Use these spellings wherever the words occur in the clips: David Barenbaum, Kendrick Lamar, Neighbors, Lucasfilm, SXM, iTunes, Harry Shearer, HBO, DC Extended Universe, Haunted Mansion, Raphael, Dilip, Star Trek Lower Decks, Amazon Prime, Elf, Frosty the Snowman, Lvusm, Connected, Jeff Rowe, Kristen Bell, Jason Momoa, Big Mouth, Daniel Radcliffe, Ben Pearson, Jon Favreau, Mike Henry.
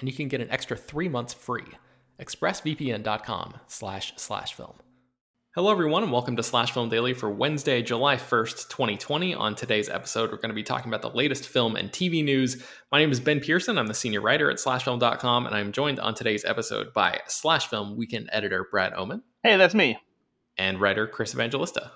And you can get an extra 3 months free. expressvpn.com/film. Hello everyone, and welcome to Slash Film Daily for Wednesday, July 1st, 2020. On today's episode, we're going to be talking about the latest film and TV news. My name is Ben Pearson. I'm the senior writer at slashfilm.com, and I'm joined on today's episode by Slash Film weekend editor Brad Oman. Hey, that's me. And writer Chris Evangelista.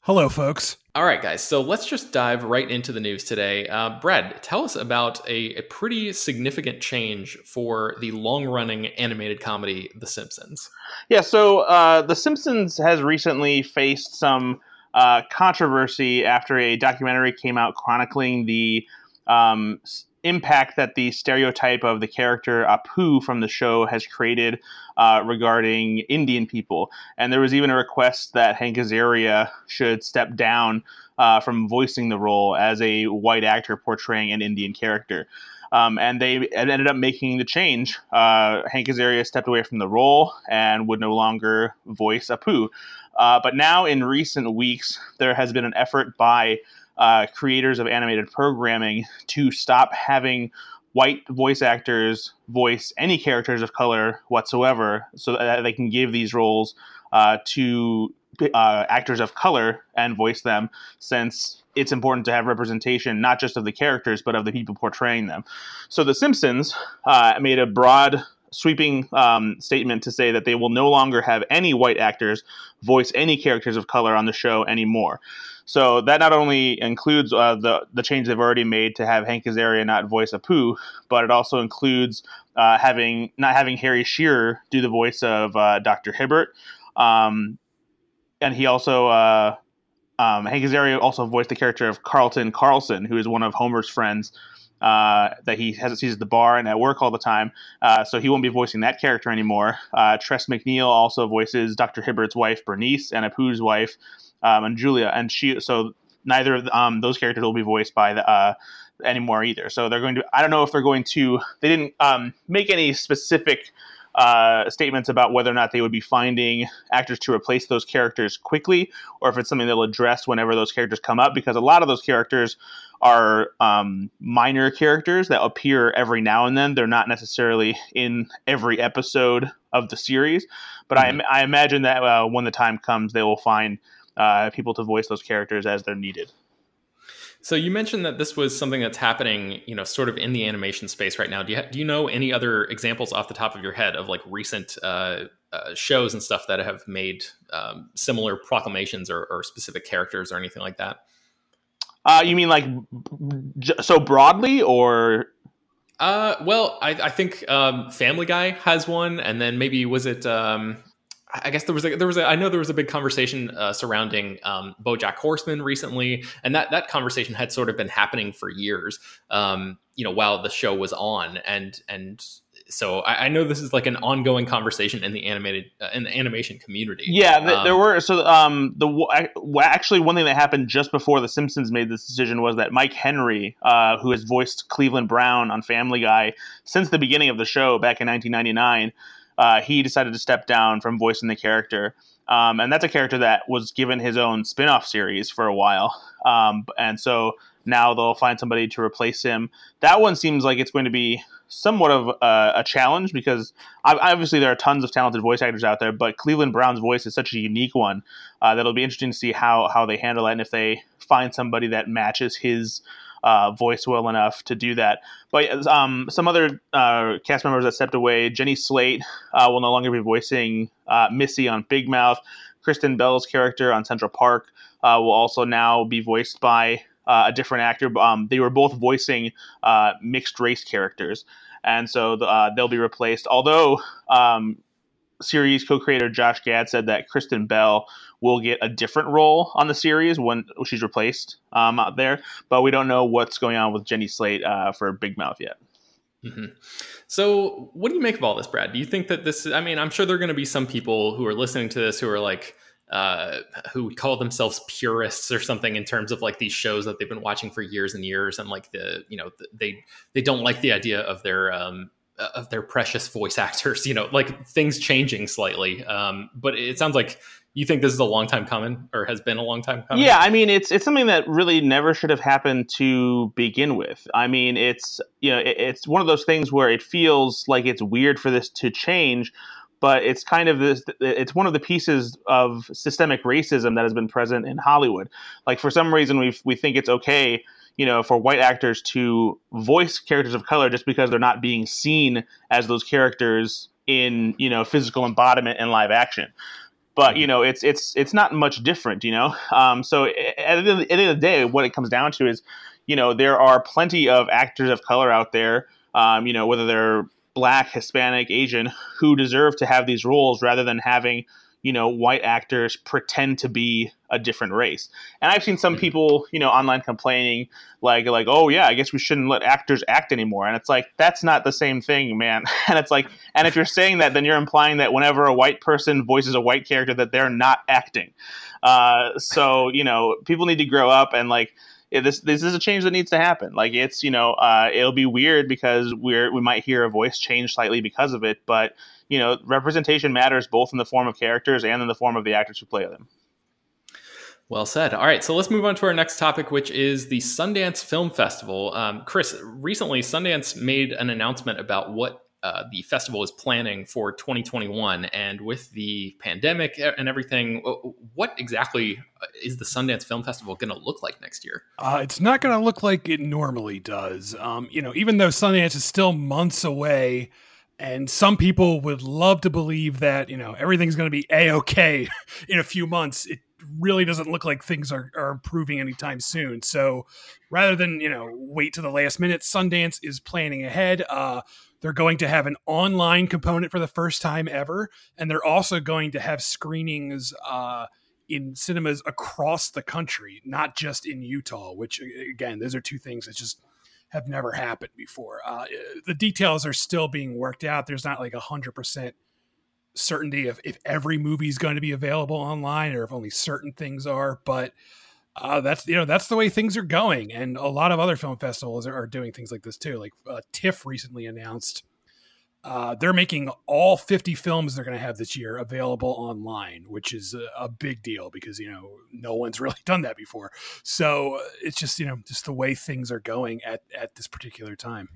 Hello, folks. All right, guys. So let's just dive right into the news today. Brad, tell us about a pretty significant change for the long-running animated comedy, The Simpsons. Yeah, so The Simpsons has recently faced some controversy after a documentary came out chronicling the impact that the stereotype of the character Apu from the show has created regarding Indian people. And there was even a request that Hank Azaria should step down from voicing the role as a white actor portraying an Indian character. And they ended up making the change. Hank Azaria stepped away from the role and would no longer voice Apu. But now in recent weeks, there has been an effort by creators of animated programming to stop having white voice actors voice any characters of color whatsoever, so that they can give these roles to actors of color and voice them, since it's important to have representation not just of the characters but of the people portraying them. So The Simpsons made a broad sweeping statement to say that they will no longer have any white actors voice any characters of color on the show anymore. So that not only includes the change they've already made to have Hank Azaria not voice Apu, but it also includes not having Harry Shearer do the voice of Dr. Hibbert. And he also, Hank Azaria also voiced the character of Carlton Carlson, who is one of Homer's friends that he sees at the bar and at work all the time. So he won't be voicing that character anymore. Tress McNeil also voices Dr. Hibbert's wife, Bernice, and Apu's wife, and Julia, and she. So neither of those characters will be voiced by anymore either. So they're going to. I don't know if they're going to. They didn't make any specific statements about whether or not they would be finding actors to replace those characters quickly, or if it's something they'll address whenever those characters come up. Because a lot of those characters are minor characters that appear every now and then. They're not necessarily in every episode of the series. But I imagine that when the time comes, they will find people to voice those characters as they're needed. So you mentioned that this was something that's happening, you know, sort of in the animation space right now. Do you know any other examples off the top of your head of like recent shows and stuff that have made similar proclamations or specific characters or anything like that? You mean like so broadly or? Well, I think Family Guy has one, and then maybe was it? I guess there was a I know there was a big conversation surrounding BoJack Horseman recently, and that conversation had sort of been happening for years, you know, while the show was on, and so I know this is like an ongoing conversation in the animation community. Yeah, there were actually one thing that happened just before The Simpsons made this decision was that Mike Henry, who has voiced Cleveland Brown on Family Guy since the beginning of the show back in 1999. He decided to step down from voicing the character. And that's a character that was given his own spin-off series for a while. And so now they'll find somebody to replace him. That one seems like it's going to be somewhat of a challenge, because obviously there are tons of talented voice actors out there, but Cleveland Brown's voice is such a unique one that'll be interesting to see how they handle that, and if they find somebody that matches his voice well enough to do that. But some other cast members that stepped away: Jenny Slate will no longer be voicing Missy on Big Mouth. Kristen Bell's character on Central Park will also now be voiced by a different actor. They were both voicing mixed race characters, and so they'll be replaced. Although series co-creator Josh Gad said that Kristen Bell will get a different role on the series when she's replaced out there, but we don't know what's going on with Jenny Slate for Big Mouth yet. Mm-hmm. So what do you make of all this, Brad? Do you think that this is, I mean, I'm sure there are going to be some people who are listening to this who are like, who would call themselves purists or something in terms of like these shows that they've been watching for years and years, and like they don't like the idea of their precious voice actors, you know, like things changing slightly. But it sounds like you think this is a long time coming, or has been a long time coming. Yeah. I mean, it's something that really never should have happened to begin with. I mean, it's one of those things where it feels like it's weird for this to change, but it's kind of this, it's one of the pieces of systemic racism that has been present in Hollywood. Like, for some reason we think it's okay, you know, for white actors to voice characters of color just because they're not being seen as those characters in, you know, physical embodiment and live action. But, you know, it's not much different, you know? So at the end of the day, what it comes down to is, you know, there are plenty of actors of color out there, you know, whether they're Black, Hispanic, Asian, who deserve to have these roles rather than having, you know, white actors pretend to be a different race. And I've seen some people, you know, online complaining like, oh yeah, I guess we shouldn't let actors act anymore. And it's like, that's not the same thing, man. And it's like, and if you're saying that, then you're implying that whenever a white person voices a white character, that they're not acting. So, you know, people need to grow up, and like, this is a change that needs to happen. Like, it's, you know, it'll be weird because we might hear a voice change slightly because of it, but, you know, representation matters both in the form of characters and in the form of the actors who play them. Well said. All right, so let's move on to our next topic, which is the Sundance Film Festival. Chris, recently Sundance made an announcement about what the festival is planning for 2021, and with the pandemic and everything, what exactly is the Sundance Film Festival going to look like next year? It's not going to look like it normally does. You know, even though Sundance is still months away, and some people would love to believe that, you know, everything's going to be A-okay in a few months, it really doesn't look like things are improving anytime soon. So rather than, you know, wait to the last minute, Sundance is planning ahead. They're going to have an online component for the first time ever, and they're also going to have screenings in cinemas across the country, not just in Utah, which, again, those are two things that just have never happened before. The details are still being worked out. There's not like 100% certainty of if every movie is going to be available online or if only certain things are, but that's the way things are going. And a lot of other film festivals are doing things like this too. Like TIFF recently announced they're making all 50 films they're going to have this year available online, which is a big deal because, you know, no one's really done that before. So it's just, you know, just the way things are going at this particular time.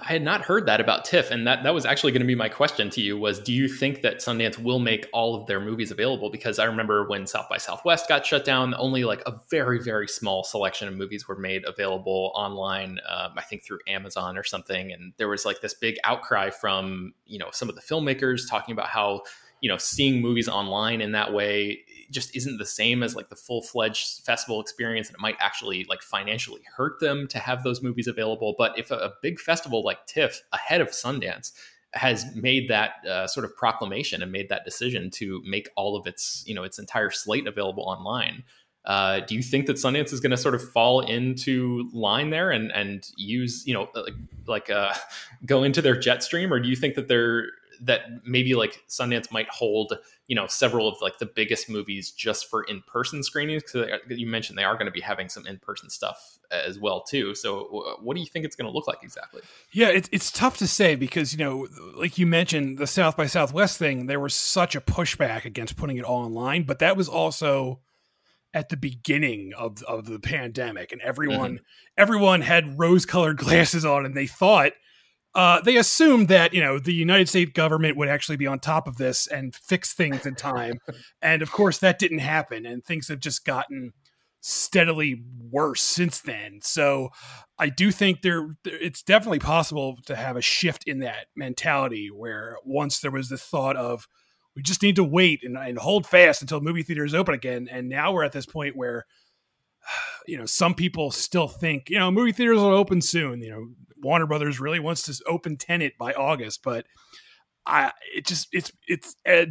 I had not heard that about TIFF, and that was actually going to be my question to you was, do you think that Sundance will make all of their movies available? Because I remember when South by Southwest got shut down, only like a very, very small selection of movies were made available online, I think through Amazon or something. And there was like this big outcry from, you know, some of the filmmakers talking about how, you know, seeing movies online in that way just isn't the same as like the full-fledged festival experience, and it might actually like financially hurt them to have those movies available. But if a big festival like TIFF ahead of Sundance has made that sort of proclamation and made that decision to make all of its, you know, its entire slate available online, do you think that Sundance is going to sort of fall into line there and use, you know, go into their jet stream? Or do you think that maybe like Sundance might hold, you know, several of like the biggest movies just for in-person screenings? Because you mentioned they are going to be having some in-person stuff as well too. So what do you think it's going to look like exactly? Yeah, it's tough to say because, you know, like you mentioned, the South by Southwest thing, there was such a pushback against putting it all online, but that was also at the beginning of the pandemic, and everyone had rose-colored glasses on, and they thought, they assumed that, you know, the United States government would actually be on top of this and fix things in time. And of course that didn't happen, and things have just gotten steadily worse since then. So I do think it's definitely possible to have a shift in that mentality, where once there was the thought of, we just need to wait and hold fast until movie theaters open again. And now we're at this point where, you know, some people still think, you know, movie theaters will open soon. You know, Warner Brothers really wants to open Tenet by August, but it's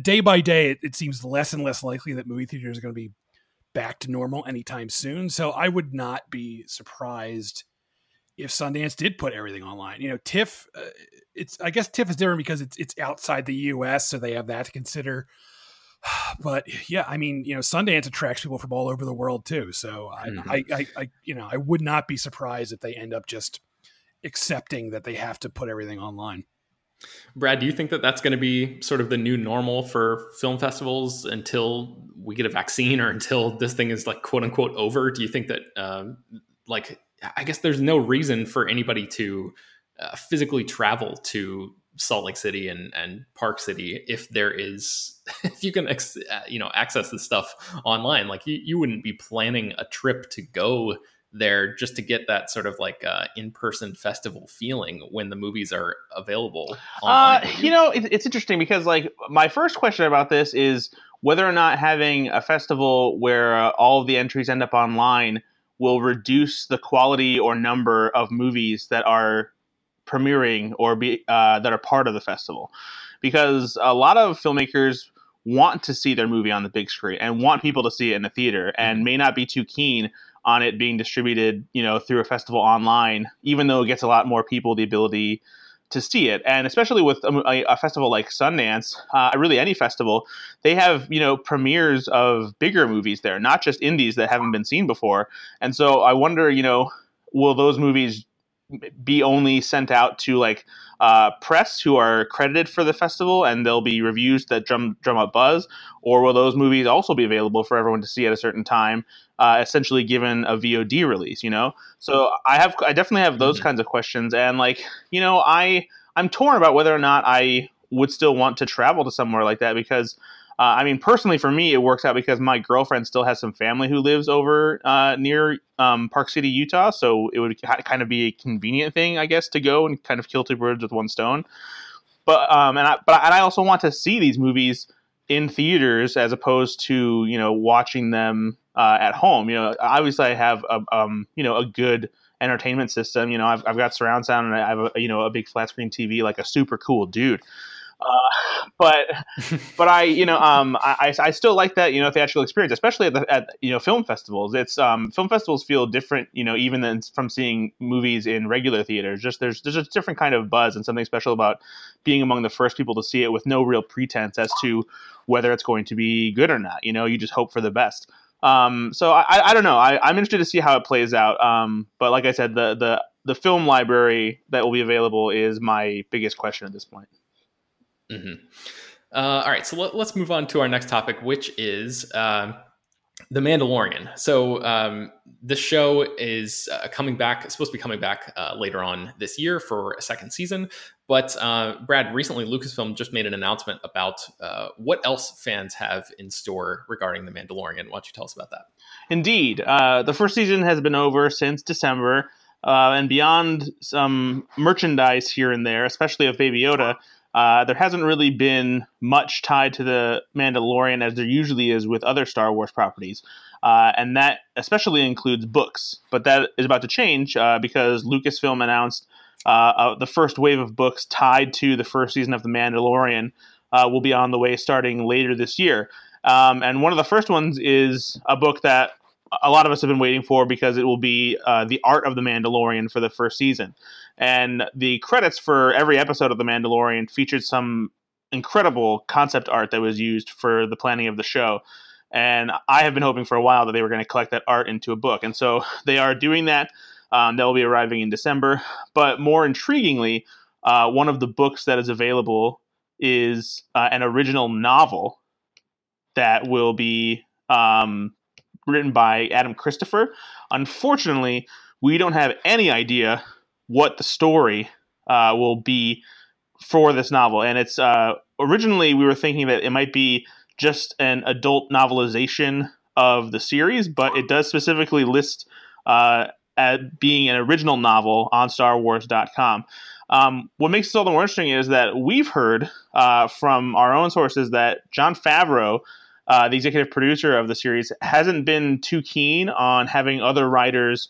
day by day, it seems less and less likely that movie theaters are going to be back to normal anytime soon. So I would not be surprised if Sundance did put everything online. You know, TIFF, I guess TIFF is different because it's outside the US, so they have that to consider. But yeah, I mean, you know, Sundance attracts people from all over the world too. So I would not be surprised if they end up just accepting that they have to put everything online. Brad, do you think that that's going to be sort of the new normal for film festivals until we get a vaccine, or until this thing is, like, quote unquote over? Do you think that, like, I guess there's no reason for anybody to physically travel to Salt Lake City and Park City if you can access this stuff online. Like, you wouldn't be planning a trip to go there just to get that sort of like in-person festival feeling when the movies are available online. It's interesting because, like, my first question about this is whether or not having a festival where all of the entries end up online will reduce the quality or number of movies that are premiering or that are part of the festival, because a lot of filmmakers want to see their movie on the big screen and want people to see it in the theater, and may not be too keen on it being distributed, you know, through a festival online, even though it gets a lot more people the ability to see it. And especially with a festival like Sundance, really any festival, they have, you know, premieres of bigger movies there, not just indies that haven't been seen before. And so I wonder, you know, will those movies be only sent out to, like, press who are credited for the festival, and there'll be reviews that drum up buzz, or will those movies also be available for everyone to see at a certain time, essentially given a VOD release, you know? So I definitely have those kinds of questions. And, like, you know, I'm torn about whether or not I would still want to travel to somewhere like that, because I mean, personally for me, it works out because my girlfriend still has some family who lives over near Park City, Utah. So it would kind of be a convenient thing, I guess, to go and kind of kill two birds with one stone. But I also want to see these movies in theaters as opposed to, you know, watching them at home. You know, obviously I have a good entertainment system. You know, I've got surround sound, and I have a big flat screen TV, like a super cool dude. I still like that, you know, theatrical experience, especially at film festivals. It's film festivals feel different, you know, even than from seeing movies in regular theaters. Just there's a different kind of buzz and something special about being among the first people to see it with no real pretense as to whether it's going to be good or not. You know, you just hope for the best. So I don't know. I'm interested to see how it plays out. But like I said, the film library that will be available is my biggest question at this point. Mm-hmm. All right, so let's move on to our next topic, which is The Mandalorian. So the show is supposed to be coming back later on this year for a second season. But Brad, recently Lucasfilm just made an announcement about what else fans have in store regarding The Mandalorian. Why don't you tell us about that? Indeed. The first season has been over since December, and beyond some merchandise here and there, especially of Baby Yoda, there hasn't really been much tied to The Mandalorian as there usually is with other Star Wars properties. And that especially includes books. But that is about to change because Lucasfilm announced the first wave of books tied to the first season of The Mandalorian will be on the way starting later this year. And one of the first ones is a book that a lot of us have been waiting for because it will be The Art of the Mandalorian for the first season. And the credits for every episode of The Mandalorian featured some incredible concept art that was used for the planning of the show. And I have been hoping for a while that they were going to collect that art into a book. And so they are doing that. That will be arriving in December. But more intriguingly, one of the books that is available is an original novel that will be written by Adam Christopher. Unfortunately, we don't have any idea what the story will be for this novel. And it's originally we were thinking that it might be just an adult novelization of the series, but it does specifically list as being an original novel on StarWars.com. What makes this all the more interesting is that we've heard from our own sources that Jon Favreau, the executive producer of the series, hasn't been too keen on having other writers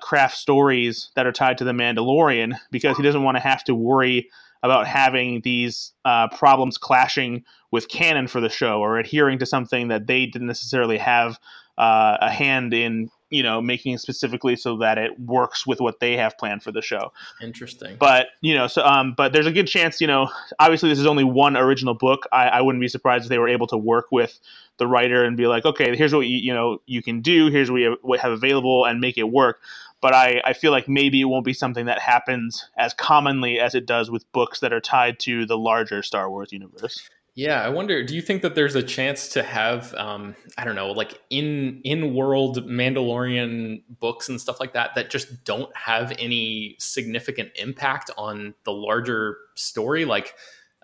craft stories that are tied to The Mandalorian, because he doesn't want to have to worry about having these problems clashing with canon for the show, or adhering to something that they didn't necessarily have a hand in, you know, making specifically so that it works with what they have planned for the show. Interesting. But, you know, so, but there's a good chance, you know, obviously this is only one original book. I wouldn't be surprised if they were able to work with the writer and be like, okay, here's what you can do. Here's what we have available, and make it work. But I feel like maybe it won't be something that happens as commonly as it does with books that are tied to the larger Star Wars universe. Yeah, I wonder, do you think that there's a chance to have, I don't know, like in-world Mandalorian books and stuff like that, that just don't have any significant impact on the larger story? Like,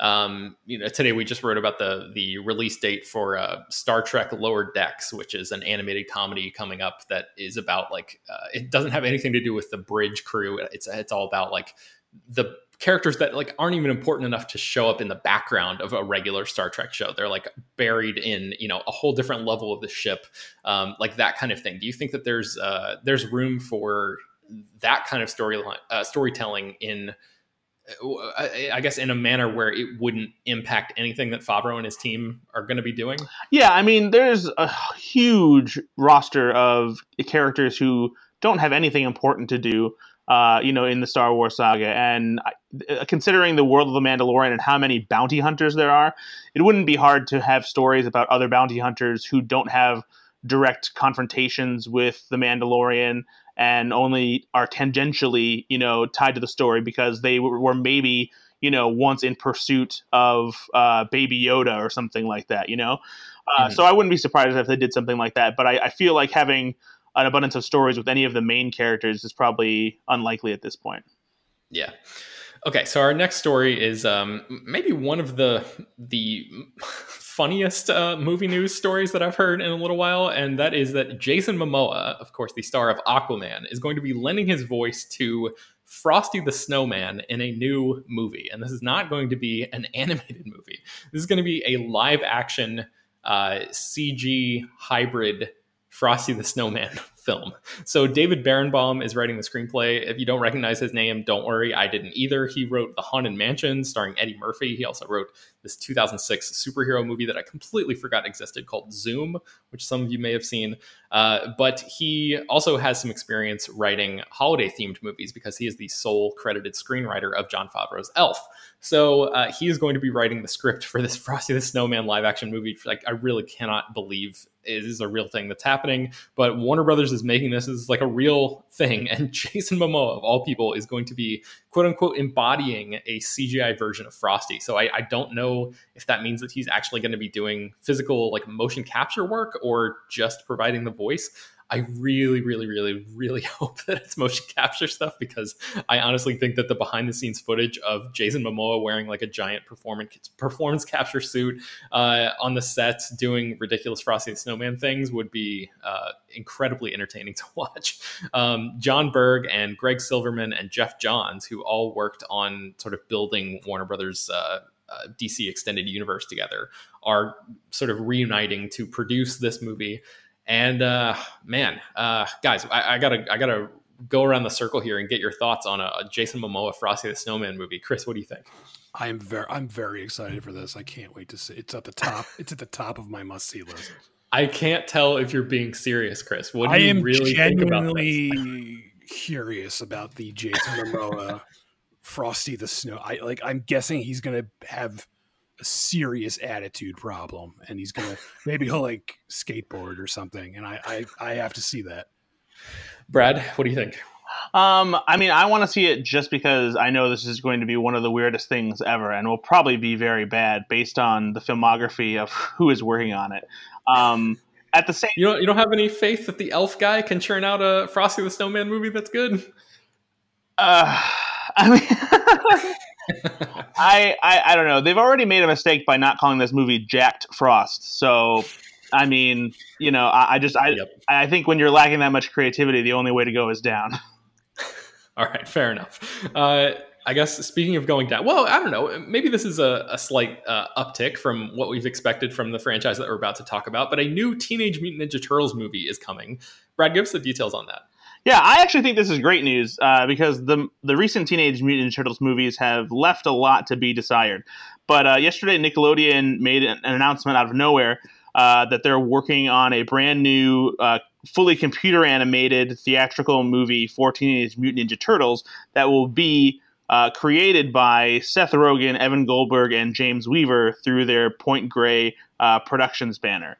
you know, today we just wrote about the release date for Star Trek Lower Decks, which is an animated comedy coming up that is about, like, it doesn't have anything to do with the bridge crew. It's all about, like, the characters that, like, aren't even important enough to show up in the background of a regular Star Trek show. They're, like, buried in, you know, a whole different level of the ship, like that kind of thing. Do you think that there's room for that kind of storytelling in, I guess, in a manner where it wouldn't impact anything that Favreau and his team are going to be doing? Yeah, I mean, there's a huge roster of characters who don't have anything important to do, you know, in the Star Wars saga. And considering the world of The Mandalorian and how many bounty hunters there are, it wouldn't be hard to have stories about other bounty hunters who don't have direct confrontations with The Mandalorian and only are tangentially, you know, tied to the story because they were maybe, you know, once in pursuit of Baby Yoda or something like that, you know? So I wouldn't be surprised if they did something like that. But I feel like having an abundance of stories with any of the main characters is probably unlikely at this point. Yeah. Okay. So our next story is maybe one of the funniest movie news stories that I've heard in a little while. And that is that Jason Momoa, of course, the star of Aquaman, is going to be lending his voice to Frosty the Snowman in a new movie. And this is not going to be an animated movie. This is going to be a live action CG hybrid Frosty the Snowman film. So David Barenbaum is writing the screenplay. If you don't recognize his name, don't worry. I didn't either. He wrote The Haunted Mansion starring Eddie Murphy. He also wrote this 2006 superhero movie that I completely forgot existed called Zoom, which some of you may have seen. But he also has some experience writing holiday-themed movies because he is the sole credited screenwriter of Jon Favreau's Elf. So he is going to be writing the script for this Frosty the Snowman live-action movie. Like, I really cannot believe it is a real thing that's happening. But Warner Brothers is making this as, like, a real thing. And Jason Momoa, of all people, is going to be, quote-unquote, embodying a CGI version of Frosty. So I don't know if that means that he's actually going to be doing physical, like, motion capture work or just providing the voice. I really, really, really, really hope that it's motion capture stuff, because I honestly think that the behind-the-scenes footage of Jason Momoa wearing, like, a giant performance capture suit on the set doing ridiculous Frosty the Snowman things would be incredibly entertaining to watch. John Berg and Greg Silverman and Jeff Johns, who all worked on sort of building Warner Brothers' DC Extended Universe together, are sort of reuniting to produce this movie. And guys, I gotta go around the circle here and get your thoughts on a Jason Momoa Frosty the Snowman movie. Chris, what do you think? I'm very excited for this. I can't wait to see. It's at the top. It's at the top of my must see list. I can't tell if you're being serious, Chris. What do you really think about this? I am genuinely curious about the Jason Momoa Frosty the Snow. I'm guessing he's gonna have a serious attitude problem, and he's gonna, maybe he'll, like, skateboard or something, and I have to see that. Brad, what do you think? I mean, I want to see it just because I know this is going to be one of the weirdest things ever, and will probably be very bad based on the filmography of who is working on it. At the same, you don't have any faith that the elf guy can churn out a Frosty the Snowman movie that's good? I mean, I don't know. They've already made a mistake by not calling this movie Jacked Frost. So, I mean, you know, I I think when you're lacking that much creativity, the only way to go is down. All right, fair enough. I guess speaking of going down, well, I don't know. Maybe this is a slight uptick from what we've expected from the franchise that we're about to talk about. But a new Teenage Mutant Ninja Turtles movie is coming. Brad, give us the details on that. Yeah, I actually think this is great news because the recent Teenage Mutant Ninja Turtles movies have left a lot to be desired. But yesterday, Nickelodeon made an announcement out of nowhere that they're working on a brand new fully computer animated theatrical movie for Teenage Mutant Ninja Turtles that will be created by Seth Rogen, Evan Goldberg, and James Weaver through their Point Grey Productions banner.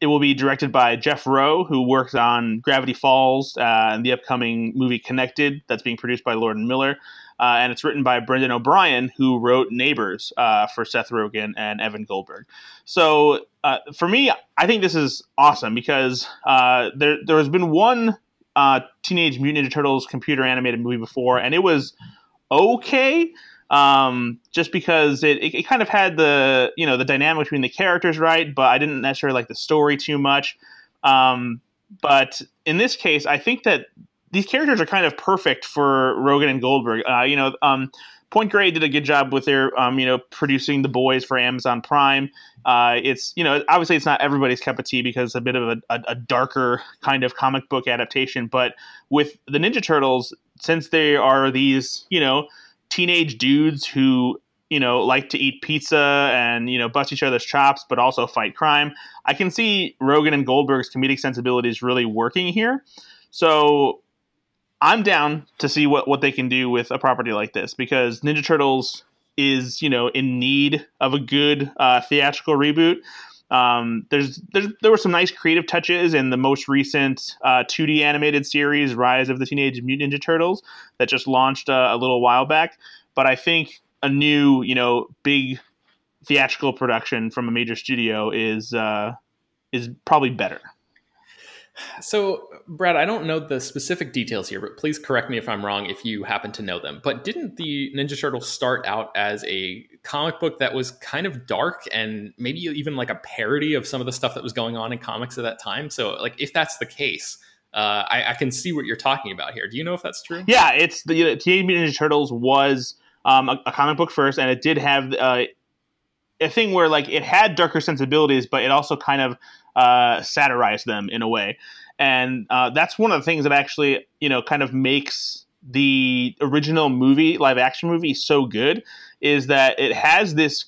It will be directed by Jeff Rowe, who worked on Gravity Falls and the upcoming movie Connected that's being produced by Lord & Miller. And it's written by Brendan O'Brien, who wrote Neighbors for Seth Rogen and Evan Goldberg. So for me, I think this is awesome because there has been one Teenage Mutant Ninja Turtles computer animated movie before, and it was okay, just because it kind of had the dynamic between the characters right, but I didn't necessarily like the story too much. But in this case, I think that these characters are kind of perfect for Rogen and Goldberg. Point Grey did a good job with their, producing The Boys for Amazon Prime. Obviously it's not everybody's cup of tea because it's a bit of a darker kind of comic book adaptation. But with the Ninja Turtles, since they are these, teenage dudes who, like to eat pizza and, bust each other's chops, but also fight crime, I can see Rogen and Goldberg's comedic sensibilities really working here. So I'm down to see what they can do with a property like this because Ninja Turtles is, in need of a good theatrical reboot. There were some nice creative touches in the most recent 2D animated series, Rise of the Teenage Mutant Ninja Turtles, that just launched a little while back. But I think a new, big theatrical production from a major studio is probably better. So, Brad, I don't know the specific details here, but please correct me if I'm wrong if you happen to know them. But didn't the Ninja Turtles start out as a comic book that was kind of dark and maybe even like a parody of some of the stuff that was going on in comics at that time? So, like, if that's the case, I can see what you're talking about here. Do you know if that's true? Yeah, it's the Teenage Mutant Ninja Turtles was a comic book first, and it did have a thing where, like, it had darker sensibilities, but it also kind of satirize them in a way. And that's one of the things that actually, kind of makes the original movie, live action movie, so good is that it has this,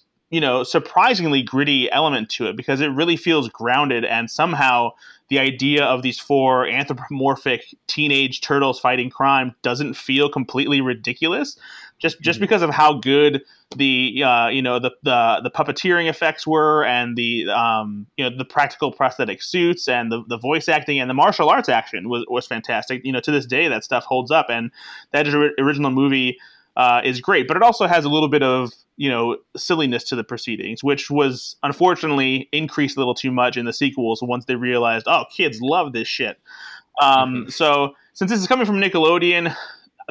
surprisingly gritty element to it because it really feels grounded. And somehow the idea of these four anthropomorphic teenage turtles fighting crime doesn't feel completely ridiculous just because of how good the puppeteering effects were and the practical prosthetic suits and the voice acting and the martial arts action was fantastic. To this day, that stuff holds up. And that original movie is great, but it also has a little bit of, silliness to the proceedings, which was unfortunately increased a little too much in the sequels once they realized, oh, kids love this shit. So since this is coming from Nickelodeon,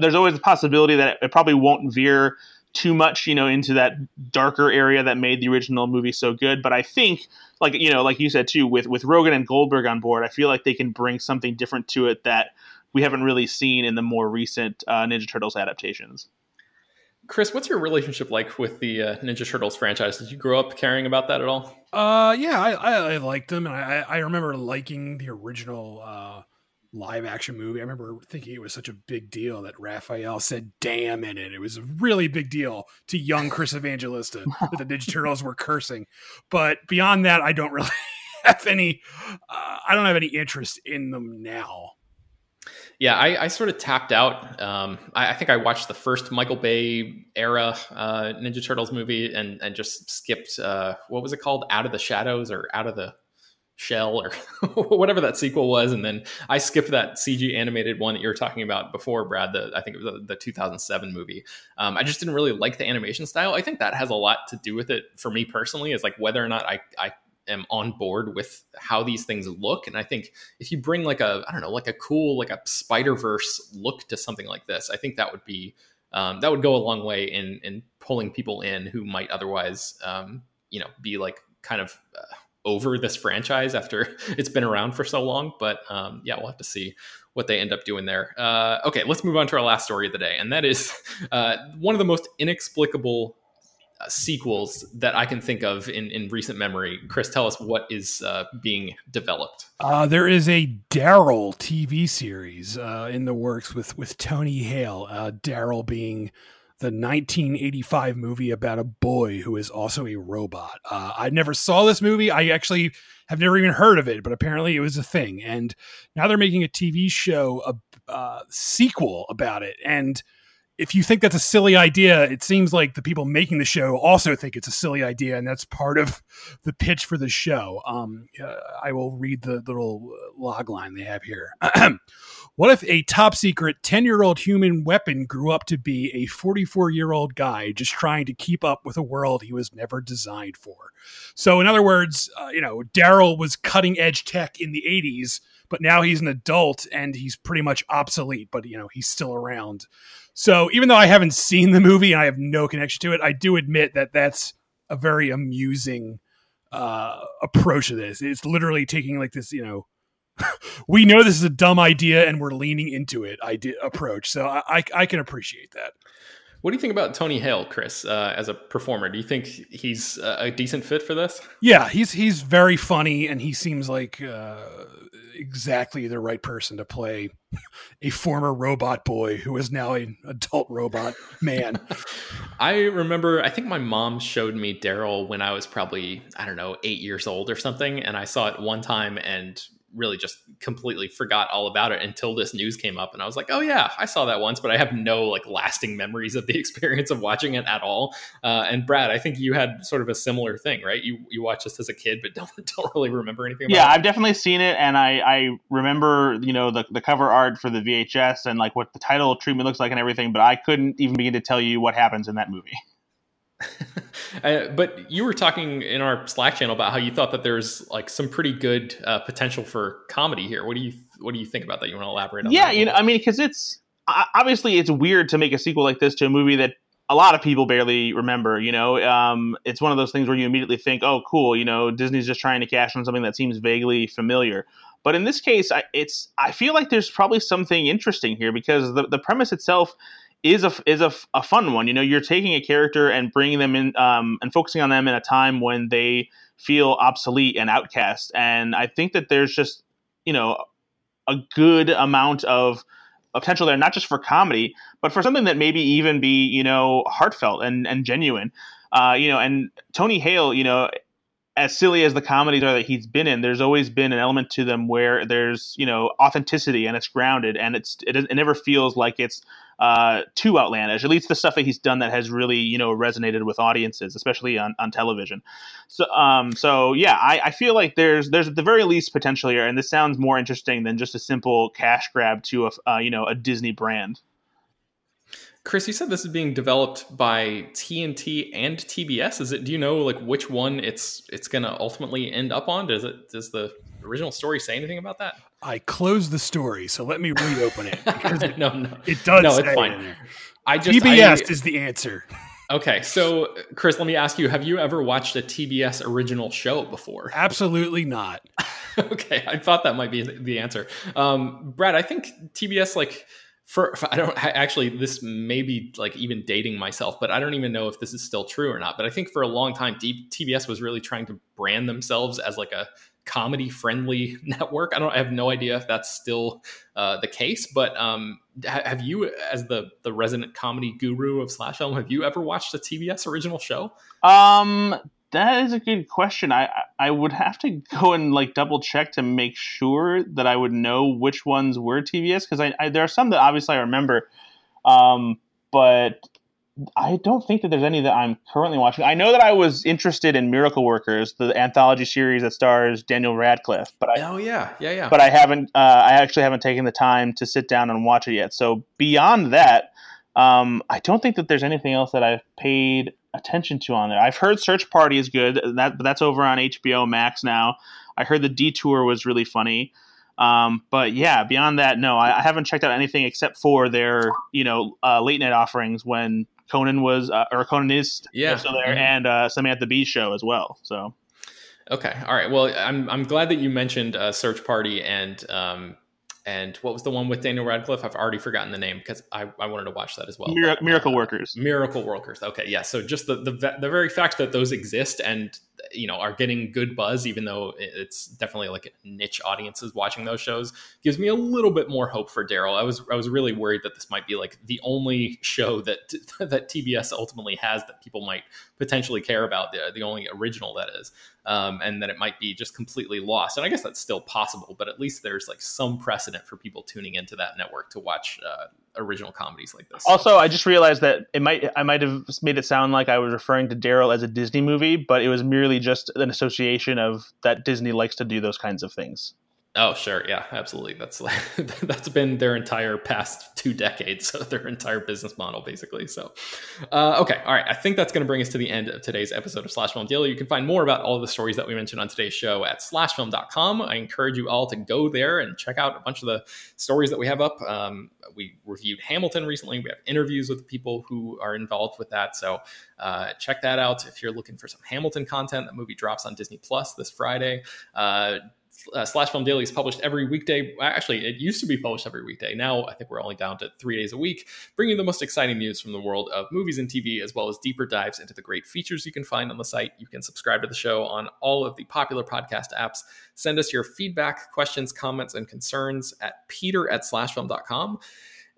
there's always the possibility that it probably won't veer too much, into that darker area that made the original movie so good. But I think, like you said too, with Rogen and Goldberg on board, I feel like they can bring something different to it that we haven't really seen in the more recent Ninja Turtles adaptations. Chris, what's your relationship like with the Ninja Turtles franchise? Did you grow up caring about that at all? Yeah, I liked them. And I remember liking the original live action movie. I remember thinking it was such a big deal that Raphael said damn in it. It was a really big deal to young Chris Evangelista that the Ninja Turtles were cursing. But beyond that, I don't really have any, interest in them now. Yeah, I sort of tapped out. I think I watched the first Michael Bay era Ninja Turtles movie and just skipped, what was it called? Out of the Shadows or Out of the Shell or whatever that sequel was. And then I skipped that CG animated one that you were talking about before, Brad. I think it was the 2007 movie. I just didn't really like the animation style. I think that has a lot to do with it for me personally, is like whether or not I am on board with how these things look. And I think if you bring like a, I don't know, like a cool, like a Spider-Verse look to something like this, I think that would be, that would go a long way in pulling people in who might otherwise, you know, be like kind of over this franchise after it's been around for so long. But yeah, we'll have to see what they end up doing there. Okay, let's move on to our last story of the day. And that is one of the most inexplicable sequels that I can think of in recent memory. Chris, tell us what is being developed. There is a Daryl TV series in the works with Tony Hale. Daryl being the 1985 movie about a boy who is also a robot. I never saw this movie. I actually have never even heard of it, but apparently it was a thing. And now they're making a TV show, a sequel about it. And if you think that's a silly idea, it seems like the people making the show also think it's a silly idea, and that's part of the pitch for the show. I will read the little log line they have here. What if a top-secret 10-year-old human weapon grew up to be a 44-year-old guy just trying to keep up with a world he was never designed for? So, in other words, you know, Daryl was cutting-edge tech in the 80s, but now he's an adult and he's pretty much obsolete, but, you know, he's still around. So even though I haven't seen the movie and I have no connection to it, I do admit that that's a very amusing approach to this. It's literally taking like this, you know, we know this is a dumb idea and we're leaning into it approach. So I can appreciate that. What do you think about Tony Hale, Chris, as a performer? Do you think he's a decent fit for this? Yeah, he's very funny, and he seems like exactly the right person to play a former robot boy who is now an adult robot man. I remember, I think my mom showed me Daryl when I was probably, I don't know, 8 years old or something, and I saw it one time and really just completely forgot all about it until this news came up. And I was like, oh yeah, I saw that once, but I have no like lasting memories of the experience of watching it at all. And Brad, I think you had sort of a similar thing, right? You watched this as a kid, but don't really remember anything about it. Yeah, I've definitely seen it. And I remember, you know, the cover art for the VHS and like what the title treatment looks like and everything, but I couldn't even begin to tell you what happens in that movie. But you were talking in our Slack channel about how you thought that there's like some pretty good potential for comedy here. What do you think about that? You want to elaborate on that? Yeah, you know, I mean, because it's obviously it's weird to make a sequel like this to a movie that a lot of people barely remember. You know, it's one of those things where you immediately think, oh, cool, you know, Disney's just trying to cash on something that seems vaguely familiar. But in this case, I feel like there's probably something interesting here because the premise itself is a fun one. You know, you're taking a character and bringing them in and focusing on them in a time when they feel obsolete and outcast. And I think that there's just, you know, a good amount of potential there, not just for comedy, but for something that maybe even be, you know, heartfelt and genuine. You know, and Tony Hale, you know, as silly as the comedies are that he's been in, there's always been an element to them where there's, you know, authenticity and it's grounded and it never feels like it's too outlandish, at least the stuff that he's done that has really, you know, resonated with audiences, especially on television. So, yeah, I feel like there's at the very least potential here, and this sounds more interesting than just a simple cash grab to a Disney brand. Chris, you said this is being developed by TNT and TBS. Is it? Do you know like which one it's going to ultimately end up on? Does the original story say anything about that? I closed the story, so let me reopen it. No, it does. No, it's fine. TBS is the answer. Okay, so Chris, let me ask you: have you ever watched a TBS original show before? Absolutely not. Okay, I thought that might be the answer. Brad, I think TBS like. This may be like even dating myself, but I don't even know if this is still true or not. But I think for a long time, TBS was really trying to brand themselves as like a comedy-friendly network. I have no idea if that's still the case. But have you, as the resident comedy guru of Slashelm, have you ever watched a TBS original show? That is a good question. I would have to go and like double check to make sure that I would know which ones were TBS, because I there are some that obviously I remember, but I don't think that there's any that I'm currently watching. I know that I was interested in Miracle Workers, the anthology series that stars Daniel Radcliffe, but yeah. But I haven't. I actually haven't taken the time to sit down and watch it yet. So beyond that, I don't think that there's anything else that I've paid attention to on there. I've heard Search Party is good, but that's over on HBO Max now. I heard The Detour was really funny. But yeah, beyond that, no, I haven't checked out anything except for their, late night offerings when Conan is still there, and Samantha Bee's show as well. So, okay, all right. Well, I'm glad that you mentioned Search Party and what was the one with Daniel Radcliffe? I've already forgotten the name because I wanted to watch that as well. Miracle Workers. Miracle Workers. Okay, yeah. So just the very fact that those exist and are getting good buzz, even though it's definitely like niche audiences watching those shows, gives me a little bit more hope for Daryl. I was really worried that this might be like the only show that TBS ultimately has that people might potentially care about, the only original that is, and that it might be just completely lost. And I guess that's still possible, but at least there's like some precedent for people tuning into that network to watch original comedies like this. Also, I just realized that I might have made it sound like I was referring to Daryl as a Disney movie, but it was merely just an association of that Disney likes to do those kinds of things. Oh, sure. Yeah, absolutely. That's been their entire past 2 decades, so their entire business model, basically. So, okay. All right. I think that's going to bring us to the end of today's episode of Slash Film Daily. You can find more about all the stories that we mentioned on today's show at slashfilm.com. I encourage you all to go there and check out a bunch of the stories that we have up. We reviewed Hamilton recently. We have interviews with people who are involved with that. So check that out. If you're looking for some Hamilton content, that movie drops on Disney Plus this Friday. Slash Film Daily is published every weekday. Actually, it used to be published every weekday. Now I think we're only down to 3 days a week, bringing the most exciting news from the world of movies and TV, as well as deeper dives into the great features you can find on the site. You can subscribe to the show on all of the popular podcast apps. Send us your feedback, questions, comments, and concerns at peter@slashfilm.com.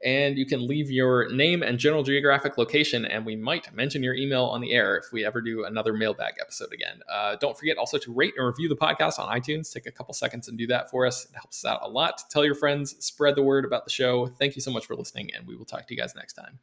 And you can leave your name and general geographic location, and we might mention your email on the air if we ever do another mailbag episode again. Don't forget also to rate and review the podcast on iTunes. Take a couple seconds and do that for us. It helps us out a lot. Tell your friends, spread the word about the show. Thank you so much for listening, and we will talk to you guys next time.